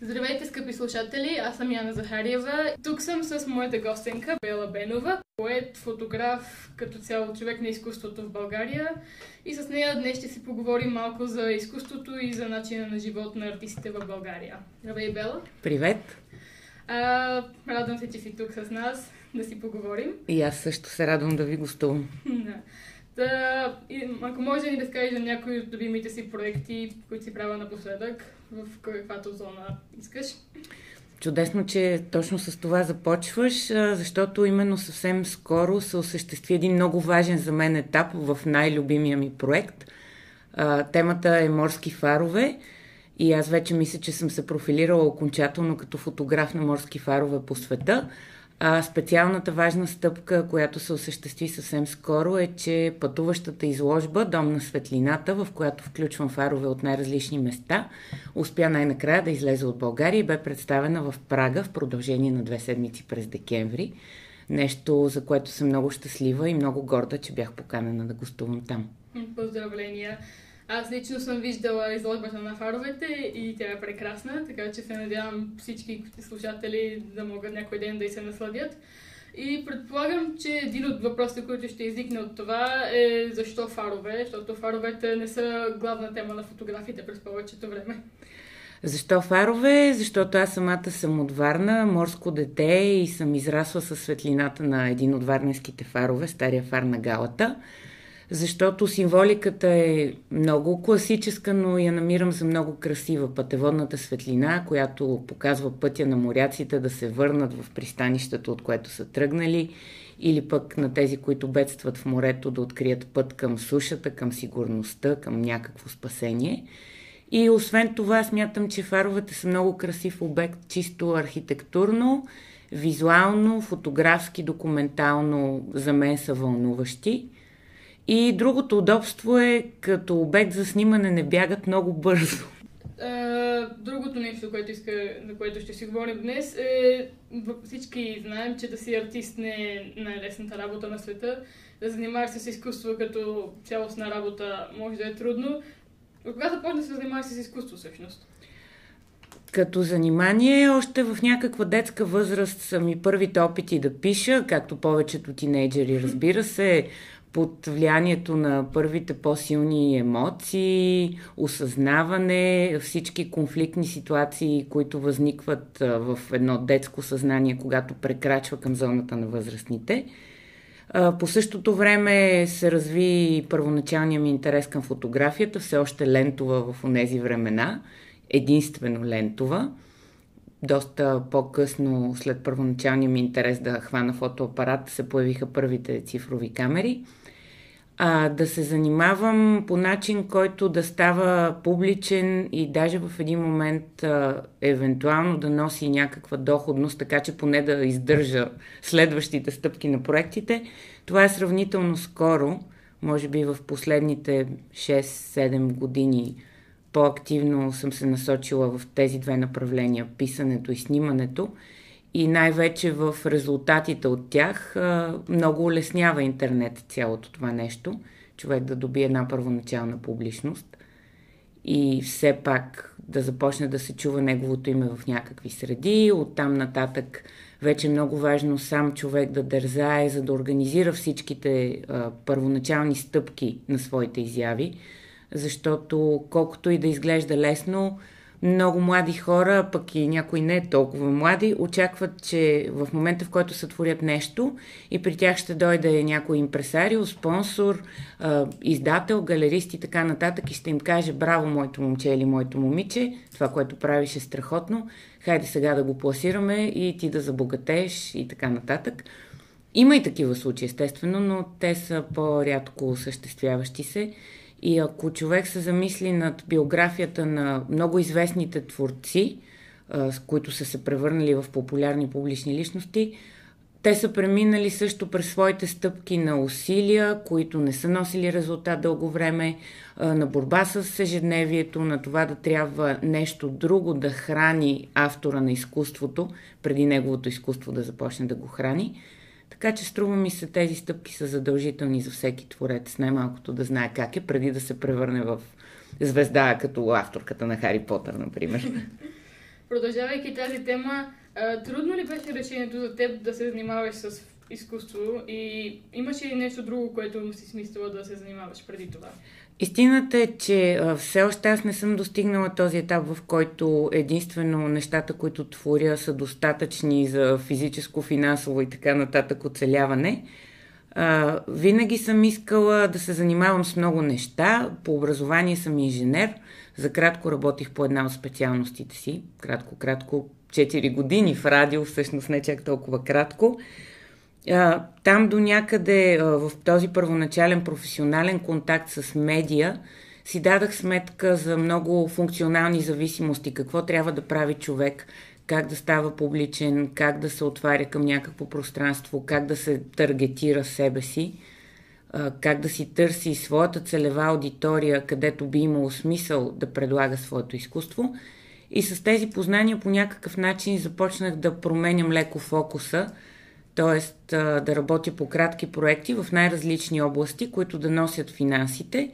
Здравейте, скъпи слушатели! Аз съм Яна Захариева. Тук съм с моята гостенка Бела Бенова, поет, фотограф, като цяло човек на изкуството в България. И с нея днес ще си поговорим малко за изкуството и за начина на живот на артистите в България. Здравей, Бела! Привет! Радвам се, че си тук с нас да си поговорим. И аз също се радвам да ви гостувам. Ако може да ни разкажеш за някои от любимите си проекти, които си правила напоследък, в каквато зона искаш? Чудесно, че точно с това започваш, защото именно съвсем скоро се осъществи един много важен за мен етап в най-любимия ми проект. Темата е морски фарове и аз вече мисля, че съм се профилирала окончателно като фотограф на морски фарове по света. Специалната важна стъпка, която се осъществи съвсем скоро, е, че пътуващата изложба «Дом на светлината», в която включвам фарове от най-различни места, успя най-накрая да излезе от България и бе представена в Прага в продължение на 2 седмици през декември. Нещо, за което съм много щастлива и много горда, че бях поканена да гостувам там. Поздравления! Аз лично съм виждала изложбата на фаровете и тя е прекрасна, така че се надявам всички слушатели да могат някой ден да и се насладят. И предполагам, че един от въпросите, които ще изникне от това, е защо фарове, защото фаровете не са главна тема на фотографите през повечето време. Защо фарове? Защото аз самата съм от Варна, морско дете, и съм израсла със светлината на един от варненските фарове, Стария фар на Галата. Защото символиката е много класическа, но я намирам за много красива. Пътеводната светлина, която показва пътя на моряците да се върнат в пристанището, от което са тръгнали, или пък на тези, които бедстват в морето, да открият път към сушата, към сигурността, към някакво спасение. И освен това смятам, че фаровете са много красив обект, чисто архитектурно, визуално, фотографски, документално за мен са вълнуващи. И другото удобство е, като обект за снимане не бягат много бързо. Другото нещо, за което ще си говорим днес, е всички знаем, че да си артист не е най-лесната работа на света. Да занимаваш се с изкуство като цялостна работа може да е трудно. От кога започна да се занимаваш с изкуство всъщност? Като занимание, още в някаква детска възраст са ми първите опити да пиша, както повечето тинейджери, разбира се, под влиянието на първите по-силни емоции, осъзнаване, всички конфликтни ситуации, които възникват в едно детско съзнание, когато прекрачва към зоната на възрастните. По същото време се разви първоначалния ми интерес към фотографията, все още лентова в онези времена, единствено лентова. Доста по-късно, след първоначалния ми интерес да хвана фотоапарат, се появиха първите цифрови камери. Да се занимавам по начин, който да става публичен и даже в един момент евентуално да носи някаква доходност, така че поне да издържа следващите стъпки на проектите. Това е сравнително скоро, може би в последните 6-7 години по-активно съм се насочила в тези две направления – писането и снимането, и най-вече в резултатите от тях много улеснява интернет цялото това нещо. Човек да добие една първоначална публичност и все пак да започне да се чува неговото име в някакви среди. Оттам нататък вече е много важно сам човек да дързае, за да организира всичките първоначални стъпки на своите изяви. Защото колкото и да изглежда лесно, много млади хора, пък и някои не толкова млади, очакват, че в момента, в който сътворят нещо и при тях ще дойде някой импресарио, спонсор, издател, галерист и така нататък и ще им каже: браво, моето момче или моето момиче, това, което правиш е страхотно, хайде сега да го пласираме и ти да забогатееш и така нататък. Има и такива случаи, естествено, но те са по-рядко осъществяващи се. И ако човек се замисли над биографията на много известните творци, с които са се превърнали в популярни публични личности, те са преминали също през своите стъпки на усилия, които не са носили резултат дълго време, на борба с ежедневието, на това да трябва нещо друго да храни автора на изкуството, преди неговото изкуство да започне да го храни. Така че струва ми се, тези стъпки са задължителни за всеки творец, най-малкото да знае как е, преди да се превърне в звезда като авторката на Хари Потър, например. Продължавайки тази тема, трудно ли беше решението за теб да се занимаваш с изкуство и имаше ли нещо друго, което си смислила да се занимаваш преди това? Истината е, че все още аз не съм достигнала този етап, в който единствено нещата, които творя, са достатъчни за физическо, финансово и така нататък оцеляване. Винаги съм искала да се занимавам с много неща. По образование съм инженер. За кратко работих по една от специалностите си. Кратко, 4 години в радио, всъщност не чак толкова кратко. Там до някъде в този първоначален професионален контакт с медия си дадах сметка за много функционални зависимости. Какво трябва да прави човек, как да става публичен, как да се отваря към някакво пространство, как да се таргетира себе си, как да си търси своята целева аудитория, където би имало смисъл да предлага своето изкуство. И с тези познания по някакъв начин започнах да променям леко фокуса, т.е. да работя по кратки проекти в най-различни области, които да носят финансите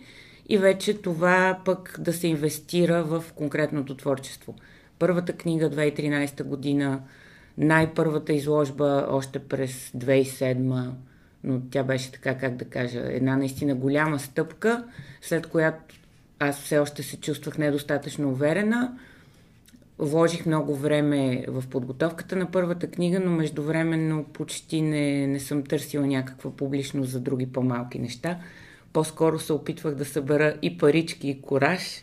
и вече това пък да се инвестира в конкретното творчество. Първата книга 2013 година, най-първата изложба още през 2007, но тя беше така, как да кажа, една наистина голяма стъпка, след която аз все още се чувствах недостатъчно уверена. Вложих много време в подготовката на първата книга, но междувременно почти не съм търсила някаква публичност за други по-малки неща. По-скоро се опитвах да събера и парички, и кураж,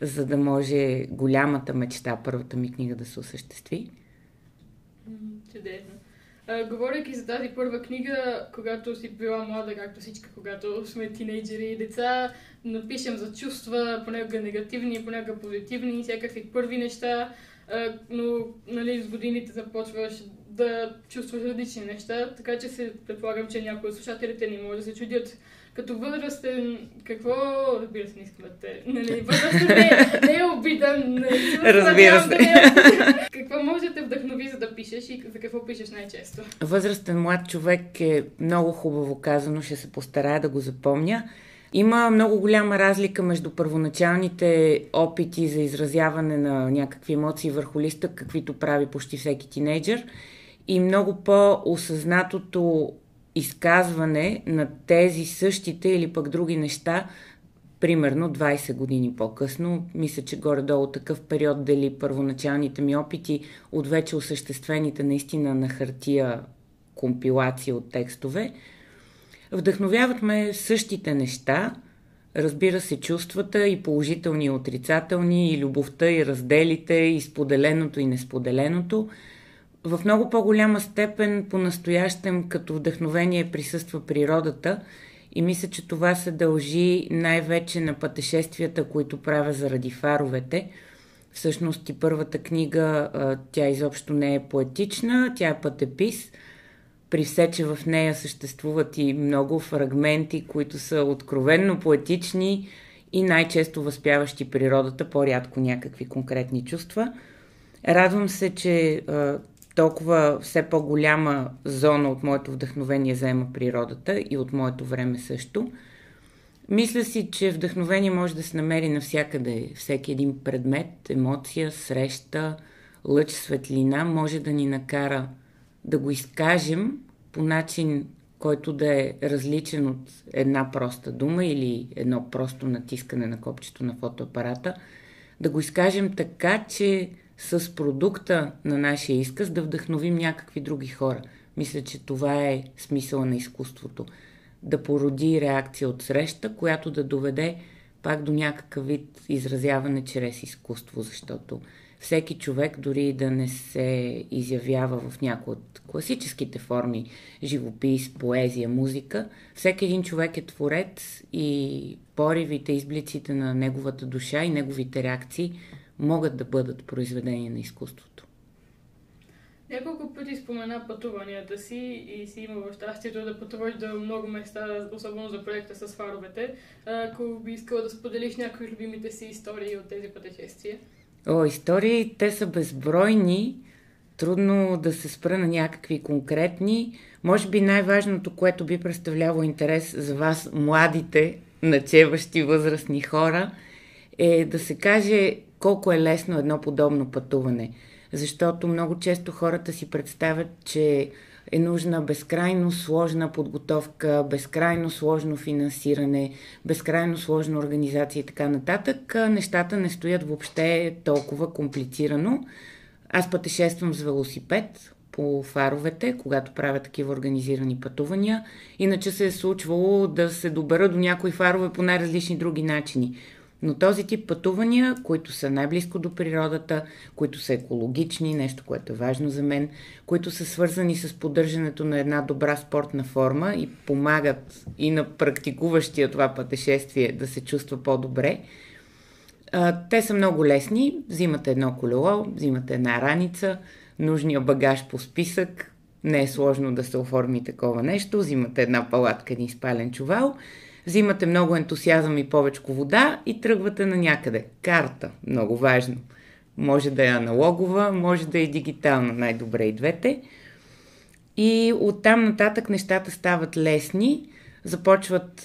за да може голямата мечта, първата ми книга, да се осъществи. Чудесно. Говорейки за тази първа книга, когато си била млада, както всички, когато сме тинейджери и деца, напишем за чувства, понякога негативни, понякога позитивни, всякакви първи неща, но нали, с годините започваш да чувстваш различни неща, така че се предполагам, че някои от слушателите ни може да се чудят. Като възрастен, какво... Разбира се, не искам да те... Нали, възрастен не е обиден. Разбира се. Какво може да те вдъхнови, за да пишеш и за какво пишеш най-често? Възрастен млад човек е много хубаво казано, ще се постарая да го запомня. Има много голяма разлика между първоначалните опити за изразяване на някакви емоции върху листа, каквито прави почти всеки тинейджър, и много по-осъзнатото изказване на тези същите или пък други неща, примерно 20 години по-късно. Мисля, че горе-долу такъв период дели първоначалните ми опити от вече осъществените наистина на хартия компилации от текстове. Вдъхновяват ме същите неща, разбира се, чувствата и положителни и отрицателни, и любовта, и разделите, и споделеното и несподеленото. В много по-голяма степен по-настоящем като вдъхновение присъства природата и мисля, че това се дължи най-вече на пътешествията, които правя заради фаровете. Всъщност и първата книга, тя изобщо не е поетична, тя е пътепис. При все, че в нея съществуват и много фрагменти, които са откровенно поетични и най-често възпяващи природата, по-рядко някакви конкретни чувства. Радвам се, че толкова все по-голяма зона от моето вдъхновение заема природата и от моето време също. Мисля си, че вдъхновение може да се намери навсякъде. Всеки един предмет, емоция, среща, лъч, светлина може да ни накара да го изкажем по начин, който да е различен от една проста дума или едно просто натискане на копчето на фотоапарата. Да го изкажем така, че с продукта на нашия изказ да вдъхновим някакви други хора. Мисля, че това е смисъла на изкуството. Да породи реакция от среща, която да доведе пак до някакъв вид изразяване чрез изкуство, защото всеки човек, дори да не се изявява в някои от класическите форми, живопис, поезия, музика, всеки един човек е творец и поривите, изблиците на неговата душа и неговите реакции могат да бъдат произведения на изкуството. Няколко пъти спомена пътуванията си и си имала щастието да пътуваш до много места, особено за проекта с фаровете. Ако би искала да споделиш някои от любимите си истории от тези пътешествия? Истории, те са безбройни, трудно да се спра на някакви конкретни. Може би най-важното, което би представляло интерес за вас, младите, начеващи възрастни хора, е да се каже колко е лесно едно подобно пътуване. Защото много често хората си представят, че е нужна безкрайно сложна подготовка, безкрайно сложно финансиране, безкрайно сложна организация и така нататък. Нещата не стоят въобще толкова комплицирано. Аз пътешествам с велосипед по фаровете, когато правя такива организирани пътувания. Иначе се е случвало да се добера до някои фарове по най-различни други начини. Но този тип пътувания, които са най-близко до природата, които са екологични, нещо, което е важно за мен, които са свързани с поддържането на една добра спортна форма и помагат и на практикуващия това пътешествие да се чувства по-добре, те са много лесни. Взимате едно колело, взимате една раница, нужния багаж по списък, не е сложно да се оформи такова нещо, взимате една палатка, един спален чувал, взимате много ентусиазъм и повечко вода и тръгвате на някъде. Карта, много важно. Може да е аналогова, може да е дигитална, най-добре и двете. И оттам нататък нещата стават лесни, започват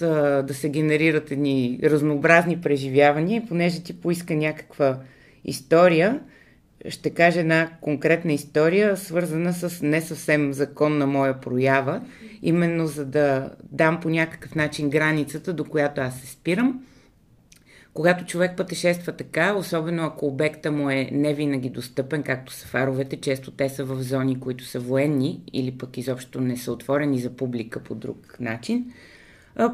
да се генерират едни разнообразни преживявания, и понеже ти поиска някаква история, ще кажа една конкретна история, свързана с не съвсем законна моя проява, именно за да дам по някакъв начин границата, до която аз се спирам. Когато човек пътешества така, особено ако обекта му е не винаги достъпен, както са фаровете, често те са в зони, които са военни или пък изобщо не са отворени за публика по друг начин,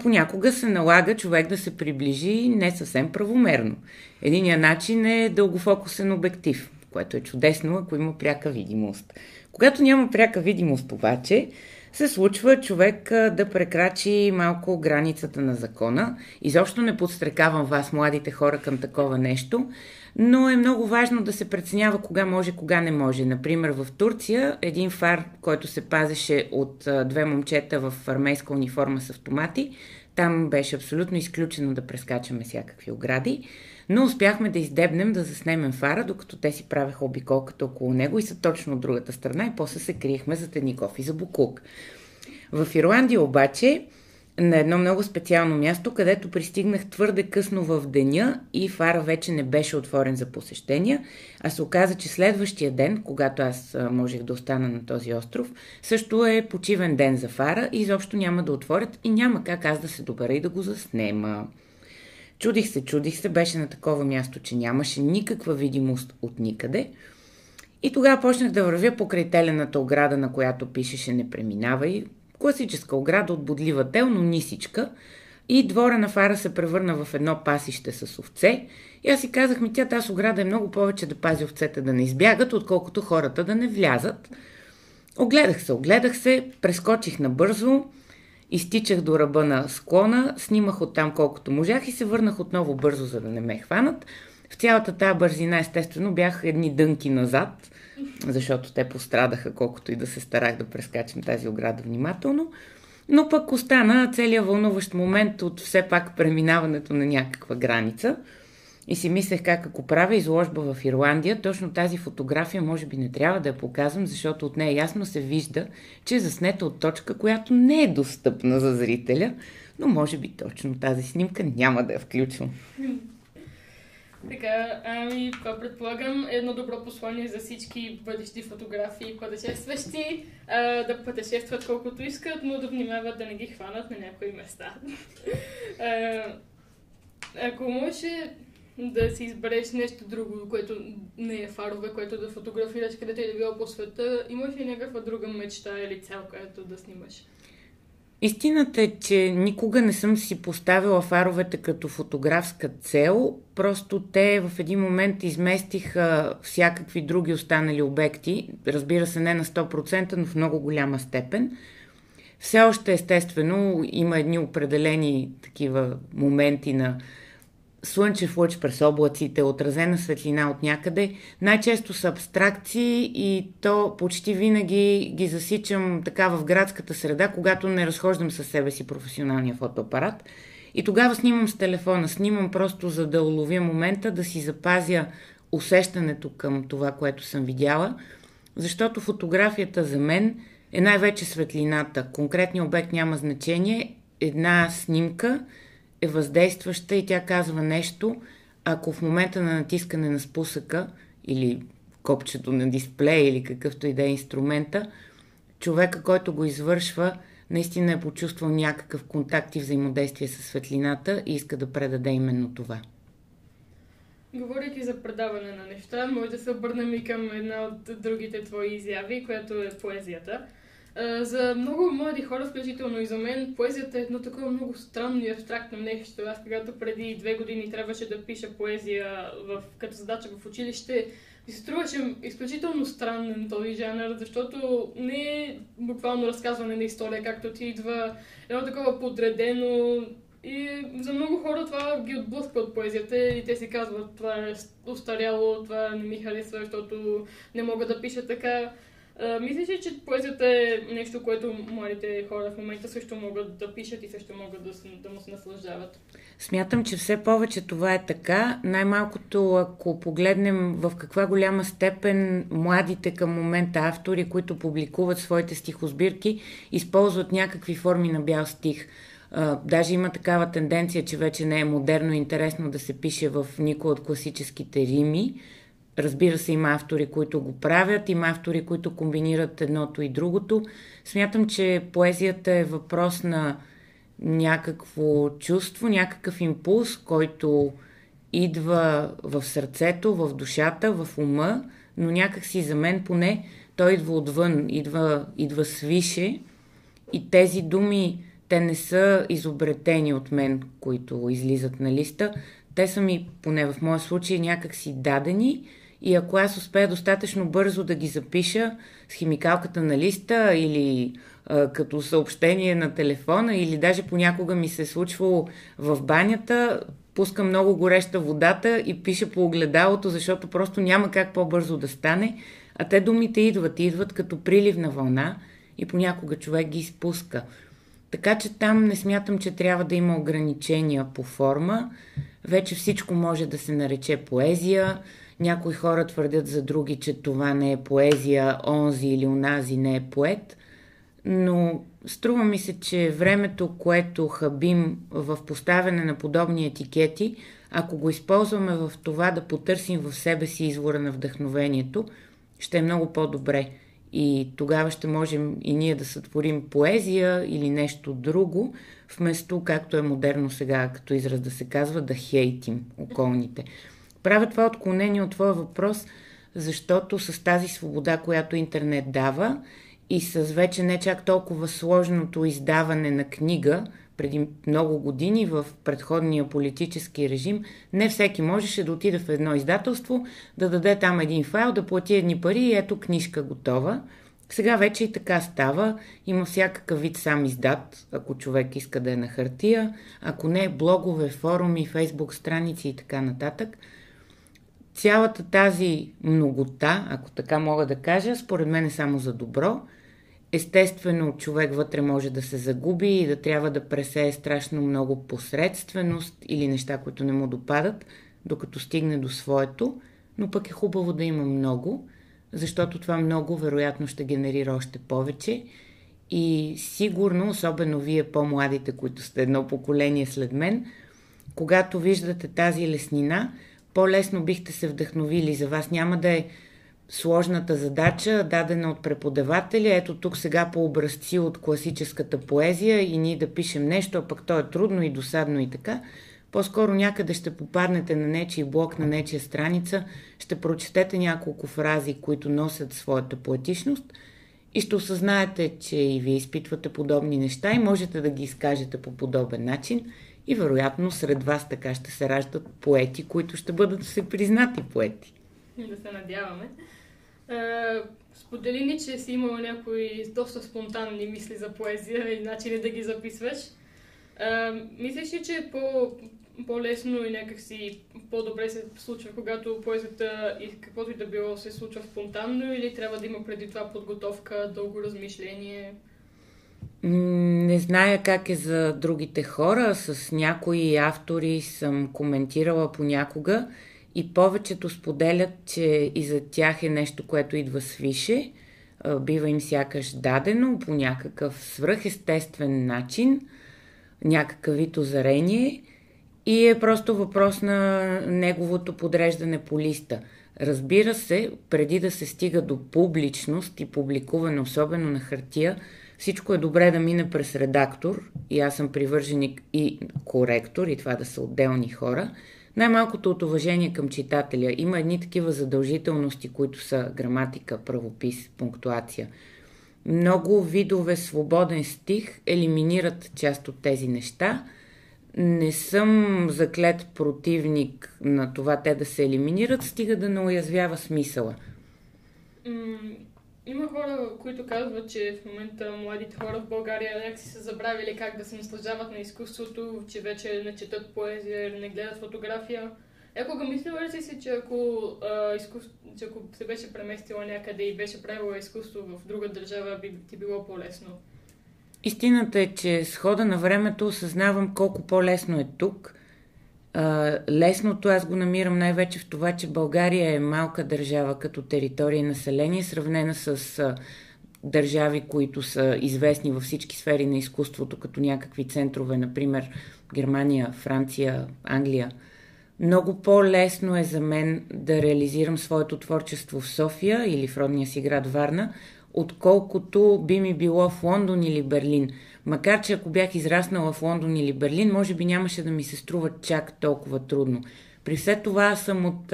понякога се налага човек да се приближи не съвсем правомерно. Единият начин е дългофокусен обектив, което е чудесно, ако има пряка видимост. Когато няма пряка видимост обаче, се случва човек да прекрачи малко границата на закона. Изобщо не подстрекавам вас, младите хора, към такова нещо, но е много важно да се преценява кога може, кога не може. Например, в Турция един фар, който се пазеше от две момчета в армейска униформа с автомати, там беше абсолютно изключено да прескачаме всякакви огради, но успяхме да издебнем да заснемем фара, докато те си правеха обиколката около него и са точно от другата страна, и после се криехме зад едни кофи за буклук. В Ирландия обаче, на едно много специално място, където пристигнах твърде късно в деня и фара вече не беше отворен за посещения, а се оказа, че следващия ден, когато аз можех да остана на този остров, също е почивен ден за фара и изобщо няма да отворят и няма как аз да се добера и да го заснема. Чудих се, беше на такова място, че нямаше никаква видимост от никъде. И тогава почнах да вървя покрай телената ограда, на която пишеше "Не преминавай", класическа ограда от бодлива тел, но нисичка, и двора на фара се превърна в едно пасище с овце. И аз си казах, тази ограда е много повече да пази овцете да не избягат, отколкото хората да не влязат. Огледах се, прескочих набързо, изтичах до ръба на склона, снимах оттам колкото можах и се върнах отново бързо, за да не ме хванат. В цялата тая бързина, естествено, бях едни дънки назад, защото те пострадаха, колкото и да се старах да прескачам тази ограда внимателно. Но пък остана целият вълнуващ момент от все пак преминаването на някаква граница. И си мислех как, ако правя изложба в Ирландия, точно тази фотография може би не трябва да я показвам, защото от нея ясно се вижда, че е заснета от точка, която не е достъпна за зрителя, но може би точно тази снимка няма да я включвам. Така, това предполагам е едно добро послание за всички бъдещи фотографи и пътешестващи, да пътешестват колкото искат, но да внимават да не ги хванат на някои места. Ако може да си избереш нещо друго, което не е фарове, което да фотографираш където и да било по света, имаш ли някаква друга мечта или цел, която да снимаш? Истината е, че никога не съм си поставила фаровете като фотографска цел, просто те в един момент изместиха всякакви други останали обекти, разбира се, не на 100%, но в много голяма степен. Все още, естествено, има едни определени такива моменти на слънчев лъч през облаците, отразена светлина от някъде. Най-често са абстракции и то почти винаги ги засичам така в градската среда, когато не разхождам със себе си професионалния фотоапарат. И тогава снимам с телефона, снимам просто за да уловя момента, да си запазя усещането към това, което съм видяла, защото фотографията за мен е най-вече светлината. Конкретният обект няма значение, една снимка е въздействаща и тя казва нещо, ако в момента на натискане на спусъка или копчето на дисплея или какъвто и да е инструмента, човека, който го извършва, наистина е почувствал някакъв контакт и взаимодействие със светлината и иска да предаде именно това. Говорейки за предаване на неща, може да се обърнем и към една от другите твои изяви, която е поезията. За много млади хора, включително и за мен, поезията е едно такова много странно и абстрактно нещо. Аз, когато преди 2 години трябваше да пиша поезия като задача в училище, ми се струваше изключително странен този жанр, защото не е буквално разказване на история, както ти идва, едно такова подредено. И за много хора това ги отблъсква от поезията и те си казват, това е остаряло, това не ми харесва, защото не мога да пиша така. Мислиш ли, че поезията е нещо, което младите хора в момента също могат да пишат и също могат да му се наслаждават? Смятам, че все повече това е така. Най-малкото, ако погледнем в каква голяма степен младите към момента автори, които публикуват своите стихосбирки, използват някакви форми на бял стих. Даже има такава тенденция, че вече не е модерно и интересно да се пише в никой от класическите рими. Разбира се, има автори, които го правят, има автори, които комбинират едното и другото. Смятам, че поезията е въпрос на някакво чувство, някакъв импулс, който идва в сърцето, в душата, в ума, но някакси за мен поне той идва отвън, идва свише и тези думи, те не са изобретени от мен, които излизат на листа. Те са ми, поне в моя случай, някак си дадени и ако аз успея достатъчно бързо да ги запиша с химикалката на листа или като съобщение на телефона или даже понякога ми се е случвало в банята, пускам много гореща водата и пиша по огледалото, защото просто няма как по-бързо да стане, а те думите идват като приливна вълна и понякога човек ги изпуска. Така че там не смятам, че трябва да има ограничения по форма. Вече всичко може да се нарече поезия. Някои хора твърдят за други, че това не е поезия, онзи или унази не е поет. Но струва ми се, че времето, което хабим в поставяне на подобни етикети, ако го използваме в това да потърсим в себе си извора на вдъхновението, ще е много по-добре. И тогава ще можем и ние да сътворим поезия или нещо друго, вместо, както е модерно сега, като израз да се казва, да хейтим околните. Правя това отклонение от твоя въпрос, защото с тази свобода, която интернет дава и с вече не чак толкова сложното издаване на книга, преди много години в предходния политически режим, не всеки можеше да отиде в едно издателство, да даде там един файл, да плати едни пари и ето книжка готова. Сега вече и така става. Има всякакъв вид сам издат, ако човек иска да е на хартия, ако не блогове, форуми, фейсбук страници и така нататък. Цялата тази многота, ако така мога да кажа, според мен е само за добро. Естествено, човек вътре може да се загуби и да трябва да пресее страшно много посредственост или неща, които не му допадат, докато стигне до своето, но пък е хубаво да има много, защото това много вероятно ще генерира още повече и сигурно, особено вие по-младите, които сте едно поколение след мен, когато виждате тази леснина, по-лесно бихте се вдъхновили, за вас няма да е сложната задача, дадена от преподавателя, ето тук сега по образци от класическата поезия и ние да пишем нещо, а пък то е трудно и досадно и така. По-скоро някъде ще попаднете на нечий блог, на нечия страница, ще прочетете няколко фрази, които носят своята поетичност и ще осъзнаете, че и вие изпитвате подобни неща и можете да ги изкажете по подобен начин и вероятно сред вас така ще се раждат поети, които ще бъдат се признати поети. Да се надяваме. Сподели ни, че си имала някои доста спонтанни мисли за поезия и начини да ги записваш. Мислиш ли, че е по-лесно и някакси по-добре се случва, когато поезията и каквото и да било се случва спонтанно или трябва да има преди това подготовка, дълго размишление? Не зная как е за другите хора. С някои автори съм коментирала понякога. И повечето споделят, че и за тях е нещо, което идва свише, бива им сякаш дадено по някакъв свръхестествен начин, някакъв вид озарение и е просто въпрос на неговото подреждане по листа. Разбира се, преди да се стига до публичност и публикуване, особено на хартия, всичко е добре да мине през редактор, и аз съм привърженик и коректор, и това да са отделни хора. Най-малкото от уважение към читателя. Има едни такива задължителности, които са граматика, правопис, пунктуация. Много видове свободен стих елиминират част от тези неща. Не съм заклет противник на това те да се елиминират, стига да не уязвява смисъла. Има хора, които казват, че в момента младите хора в България някакси са забравили как да се наслаждават на изкуството, че вече не четат поезия или не гледат фотография. Някога мислила ли си, че ако се беше преместила някъде и беше правила изкуство в друга държава, би ти било по-лесно? Истината е, че с хода на времето осъзнавам колко по-лесно е тук. Лесното аз го намирам най-вече в това, че България е малка държава като територия и население, сравнена с държави, които са известни във всички сфери на изкуството, като някакви центрове, например Германия, Франция, Англия. Много по-лесно е за мен да реализирам своето творчество в София или в родния си град Варна, отколкото би ми било в Лондон или Берлин. Макар че ако бях израснала в Лондон или Берлин, може би нямаше да ми се струва чак толкова трудно. При все това аз съм от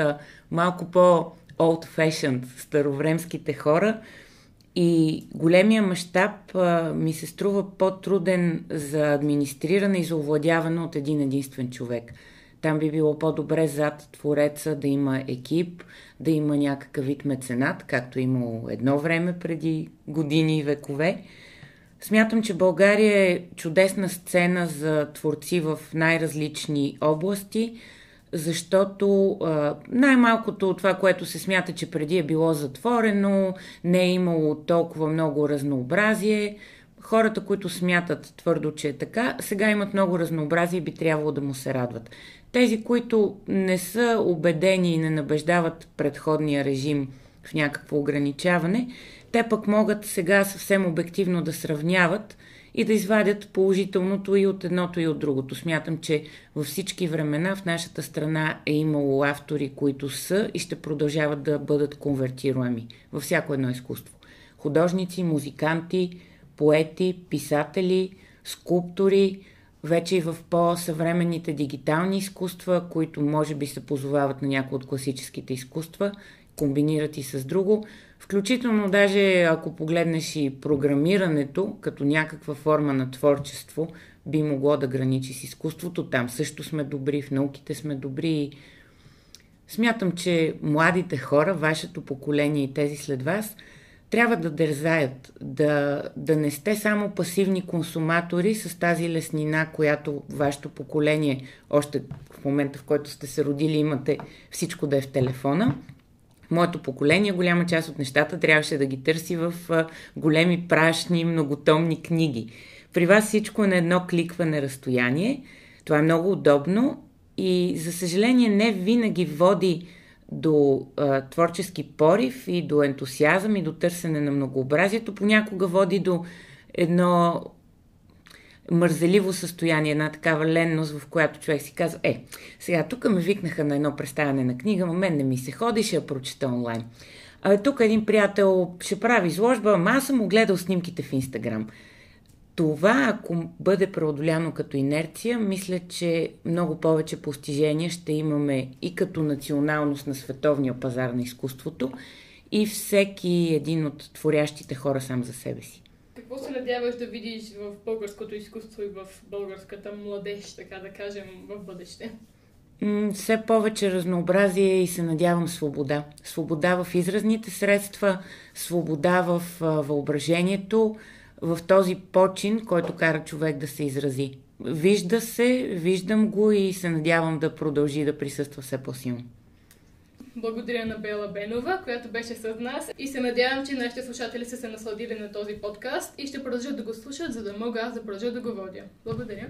малко по-old-fashioned, старовремските хора, и големия мащаб ми се струва по-труден за администриране и за овладяване от един единствен човек. Там би било по-добре зад твореца да има екип, да има някакъв вид меценат, както имало едно време преди години и векове. Смятам, че България е чудесна сцена за творци в най-различни области, защото най-малкото това, което се смята, че преди е било затворено, не е имало толкова много разнообразие. Хората, които смятат твърдо, че е така, сега имат много разнообразие и би трябвало да му се радват. Тези, които не са убедени и не набеждават предходния режим в някакво ограничаване, те пък могат сега съвсем обективно да сравняват и да извадят положителното и от едното и от другото. Смятам, че във всички времена в нашата страна е имало автори, които са и ще продължават да бъдат конвертируеми във всяко едно изкуство. Художници, музиканти, поети, писатели, скулптори, вече и в по-съвременните дигитални изкуства, които може би се позовават на някои от класическите изкуства, комбинират и с друго. Включително даже ако погледнеш и програмирането, като някаква форма на творчество, би могло да граничи с изкуството. Там също сме добри, в науките сме добри. Смятам, че младите хора, вашето поколение и тези след вас, трябва да дързаят, да не сте само пасивни консуматори с тази леснина, която вашето поколение, още в момента, в който сте се родили, имате всичко да е в телефона. Моето поколение, голяма част от нещата трябваше да ги търси в големи прашни, многотомни книги. При вас всичко е на едно кликване разстояние. Това е много удобно и, за съжаление, не винаги води до творчески порив и до ентусиазъм и до търсене на многообразието. Понякога води до едно мързеливо състояние, една такава ленност, в която човек си казва: сега тук ме викнаха на едно представяне на книга, но мен не ми се ходи, ще я прочета онлайн. Тук един приятел ще прави изложба, ама аз съм огледал снимките в Инстаграм. Това, ако бъде преодоляно като инерция, мисля, че много повече постижения ще имаме и като националност на световния пазар на изкуството, и всеки един от творящите хора сам за себе си. Какво се надяваш да видиш в българското изкуство и в българската младеж, така да кажем, в бъдеще? Все повече разнообразие и се надявам свобода. Свобода в изразните средства, свобода в въображението, в този почин, който кара човек да се изрази. Вижда се, виждам го и се надявам да продължи да присъства все по-силно. Благодаря на Бела Бенова, която беше с нас, и се надявам, че нашите слушатели са се насладили на този подкаст и ще продължат да го слушат, за да мога аз да продължа да го водя. Благодаря.